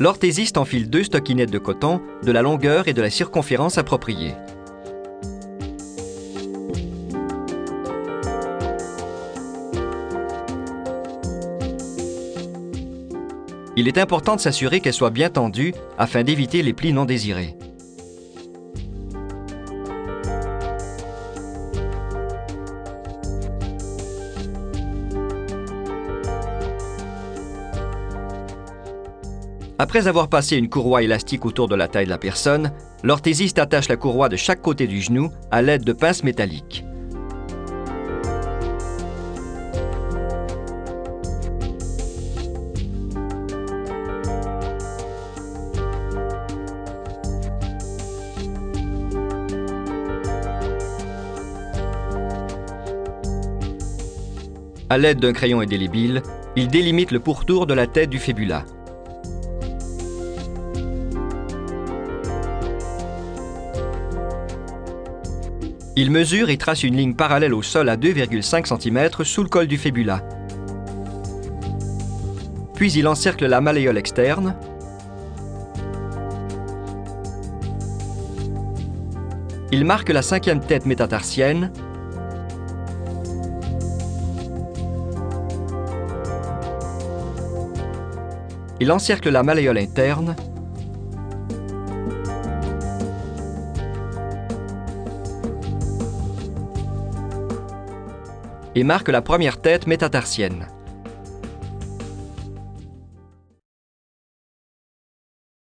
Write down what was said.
l'orthésiste enfile 2 stockinettes de coton, de la longueur et de la circonférence appropriée. Il est important de s'assurer qu'elles soient bien tendues afin d'éviter les plis non désirés. Après avoir passé une courroie élastique autour de la taille de la personne, l'orthésiste attache la courroie de chaque côté du genou à l'aide de pinces métalliques. À l'aide d'un crayon indélébile, il délimite le pourtour de la tête du fébula. Il mesure et trace une ligne parallèle au sol à 2,5 cm sous le col du fébula. Puis il encercle la malléole externe . Il marque la 5e tête métatarsienne . Il encercle la malléole interne et marque la première tête métatarsienne.